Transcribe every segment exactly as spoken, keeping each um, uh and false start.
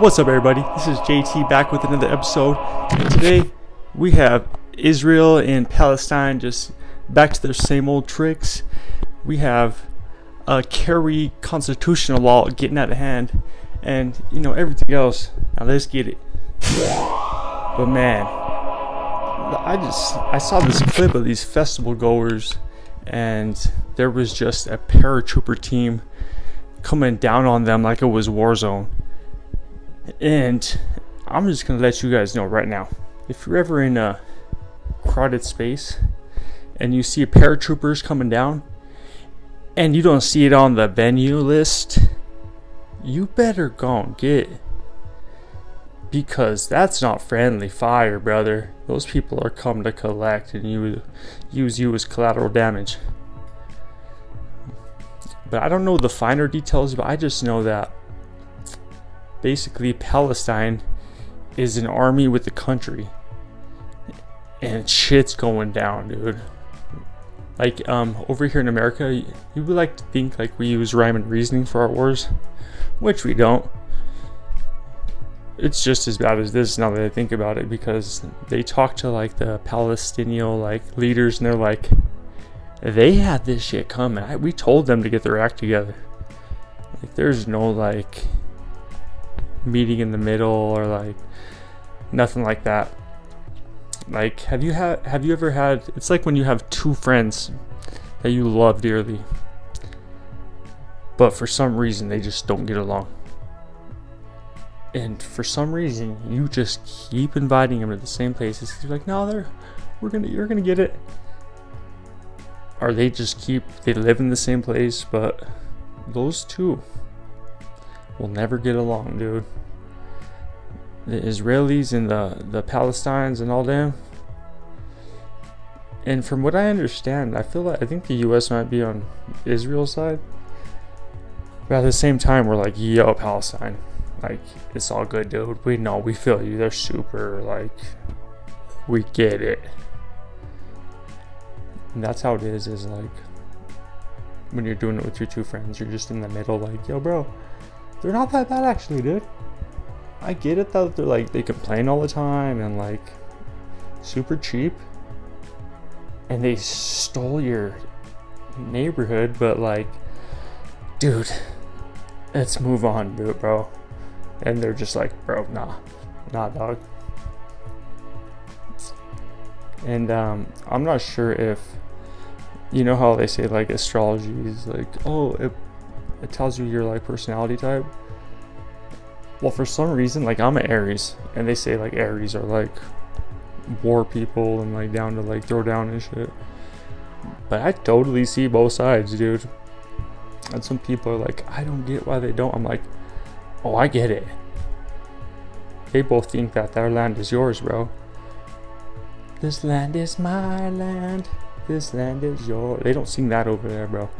What's up, everybody? This is J T back with another episode, and today we have Israel and Palestine just back to their same old tricks. We have a Kerry constitutional law getting out of hand, and you know, everything else. Now let's get it. But man, I just I saw this clip of these festival goers, and there was just a paratrooper team coming down on them like it was Warzone. And I'm just gonna let you guys know right now, if you're ever in a crowded space and you see paratroopers coming down and you don't see it on the venue list, you better go and get it, because that's not friendly fire, brother. Those people are coming to collect and you use you as collateral damage. But I don't know the finer details, but I just know that basically Palestine is an army with the country, and shit's going down, dude. Like um over here in America, you would like to think like we use rhyme and reasoning for our wars, which we don't. It's just as bad as this now that I think about it, because they talk to like the Palestinian like leaders and they're like, they had this shit coming. I, we told them to get their act together. Like, there's no like meeting in the middle or like nothing like that. Like, have you had have you ever had it's like when you have two friends that you love dearly, but for some reason they just don't get along, and for some reason you just keep inviting them to the same places. You're like, no, they're we're gonna you're gonna get it. Or they just keep they live in the same place, but those two will never get along, dude. The Israelis and the the Palestinians and all them. And from what I understand, I feel like I think the U S might be on Israel's side, but at the same time we're like, yo, Palestine, like, it's all good, dude. We know, we feel you. They're super, like, we get it. And that's how it is. Is like when you're doing it with your two friends, you're just in the middle, like, yo, bro, they're not that bad actually, dude. I get it that they're like, they complain all the time and like super cheap, and they stole your neighborhood, but like, dude, let's move on, dude, bro. And they're just like, bro, nah, nah, dog. And um, I'm not sure if you know how they say like astrology is like, oh, it It tells you your like personality type. Well, for some reason, like, I'm an Aries, and they say like Aries are like war people and like down to like throw down and shit. But I totally see both sides, dude. And some people are like, I don't get why they don't. I'm like, oh, I get it. They both think that their land is yours, bro. This land is my land. This land is yours. They don't sing that over there, bro.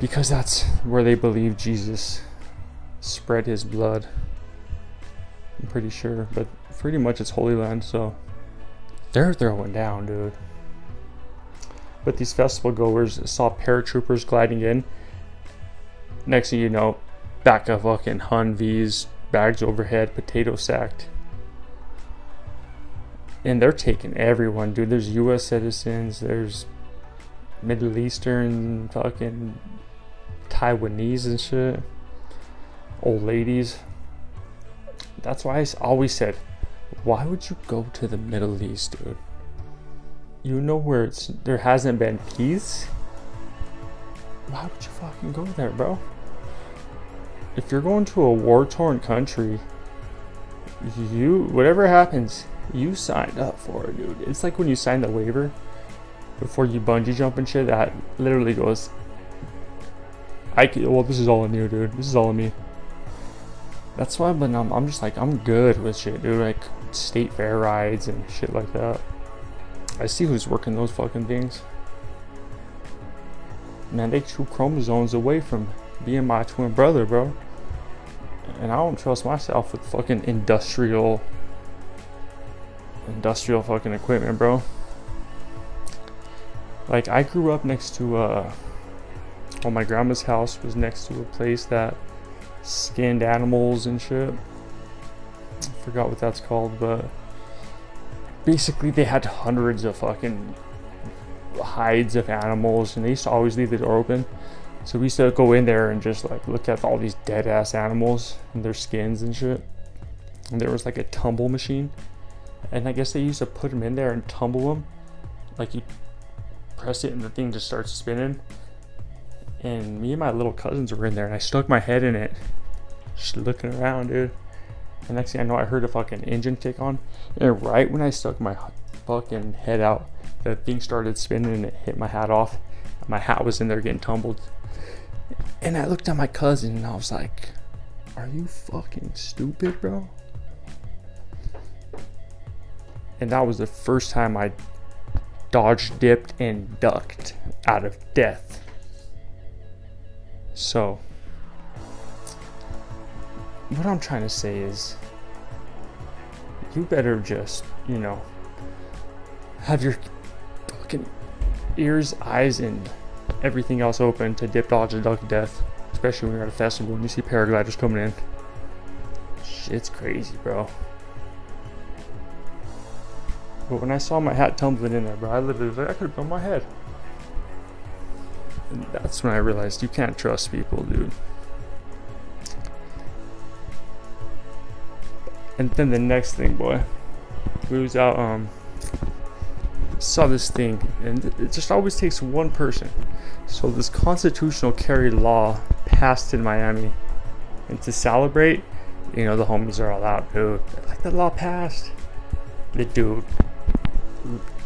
Because that's where they believe Jesus spread his blood, I'm pretty sure. But pretty much it's Holy Land, so they're throwing down, dude. But these festival goers saw paratroopers gliding in. Next thing you know, back of fucking Humvees, bags overhead, potato sacked. And they're taking everyone, dude. There's U S citizens, there's Middle Eastern, fucking Taiwanese and shit, old ladies. That's why I always said, why would you go to the Middle East, dude? You know where it's there hasn't been peace. Why would you fucking go there, bro? If you're going to a war-torn country, you whatever happens, you signed up for it, dude. It's like when you signed the waiver before you bungee jump and shit. That literally goes, I can, well, this is all on you, dude. This is all on me. That's why when I'm, I'm just like, I'm good with shit, dude. Like state fair rides and shit like that. I see who's working those fucking things. Man, they two chromosomes away from being my twin brother, bro. And I don't trust myself with fucking industrial, industrial fucking equipment, bro. Like, I grew up next to uh, Well, my grandma's house was next to a place that scanned animals and shit. I forgot what that's called, but basically they had hundreds of fucking hides of animals, and they used to always leave the door open. So we used to go in there and just like look at all these dead ass animals and their skins and shit. And there was like a tumble machine, and I guess they used to put them in there and tumble them. Like you press it and the thing just starts spinning. And me and my little cousins were in there, and I stuck my head in it, just looking around, dude. And next thing I know, I heard a fucking engine kick on, and right when I stuck my fucking head out, the thing started spinning and it hit my hat off. My hat was in there getting tumbled. And I looked at my cousin and I was like, "Are you fucking stupid, bro?" And that was the first time I dodged, dipped, and ducked out of death. So, what I'm trying to say is, you better just, you know, have your fucking ears, eyes, and everything else open to dip, dodge, and duck death. Especially when you're at a festival and you see paragliders coming in. Shit's crazy, bro. But when I saw my hat tumbling in there, bro, I literally was like, I could have bumped my head. And that's when I realized you can't trust people, dude. And then the next thing, boy, we was out, um, saw this thing, and it just always takes one person. So this constitutional carry law passed in Miami, and to celebrate, you know, the homies are all out, dude. They're like, the law passed. The dude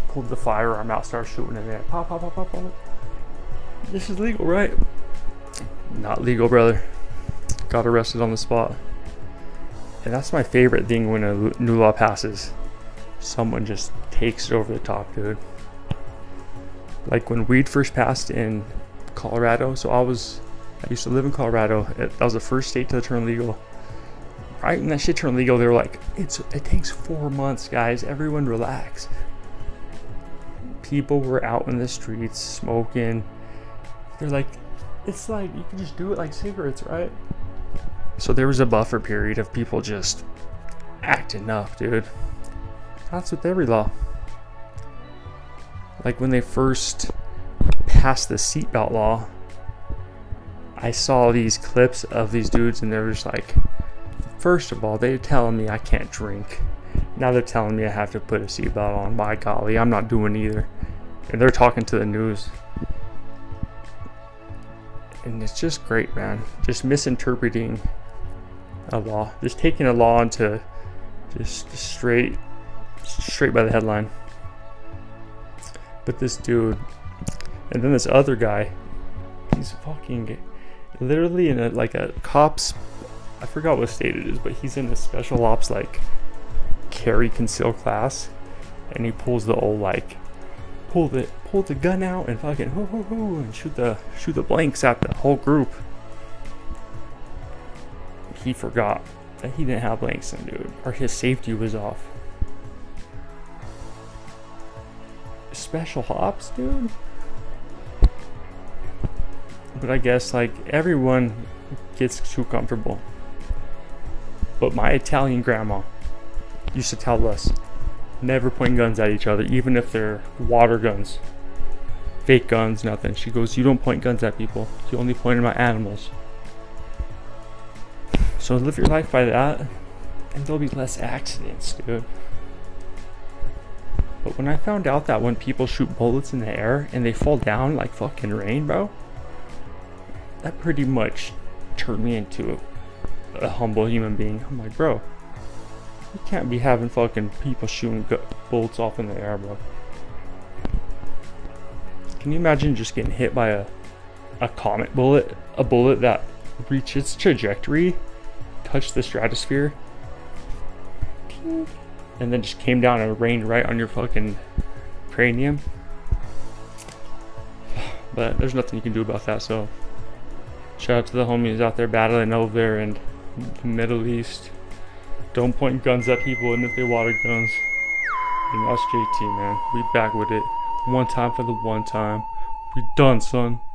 pulled the firearm out, started shooting in there. Pop, pop, pop, pop, pop. This is legal, right? Not legal, brother. Got arrested on the spot. And that's my favorite thing when a new law passes. Someone just takes it over the top, dude. Like when weed first passed in Colorado. So I was, I used to live in Colorado. It, that was the first state to turn legal. Right when that shit turned legal, they were like, it's, it takes four months, guys. Everyone relax. People were out in the streets smoking. They're like, it's like, you can just do it like cigarettes, right? So there was a buffer period of people just acting up, dude. That's with every law. Like when they first passed the seatbelt law, I saw these clips of these dudes, and they were just like, first of all, they're telling me I can't drink. Now they're telling me I have to put a seatbelt on. By golly, I'm not doing either. And they're talking to the news. And it's just great, man. Just misinterpreting a law. Just taking a law into just straight, straight by the headline. But this dude, and then this other guy, he's fucking literally in a, like a cop's, I forgot what state it is, but he's in a special ops like carry conceal class, and he pulls the old like pull the pull the gun out and fucking hoo hoo hoo and shoot the shoot the blanks at the whole group. He forgot that he didn't have blanks in, dude, or his safety was off. Special ops, dude. But I guess like everyone gets too comfortable. But my Italian grandma used to tell us, never point guns at each other, even if they're water guns, fake guns, nothing. She goes, you don't point guns at people, you only point them at animals. So live your life by that, and there'll be less accidents, dude. But when I found out that when people shoot bullets in the air and they fall down like fucking rain, bro, that pretty much turned me into a, a humble human being. I'm like, bro, you can't be having fucking people shooting bullets off in the air, bro. Can you imagine just getting hit by a a comet bullet? A bullet that reached its trajectory, touched the stratosphere, and then just came down and rained right on your fucking cranium? But there's nothing you can do about that, so shout out to the homies out there battling over there in the Middle East. Don't point guns at people, and if they water guns. And us J T, man. We back with it. One time for the one time. We done, son.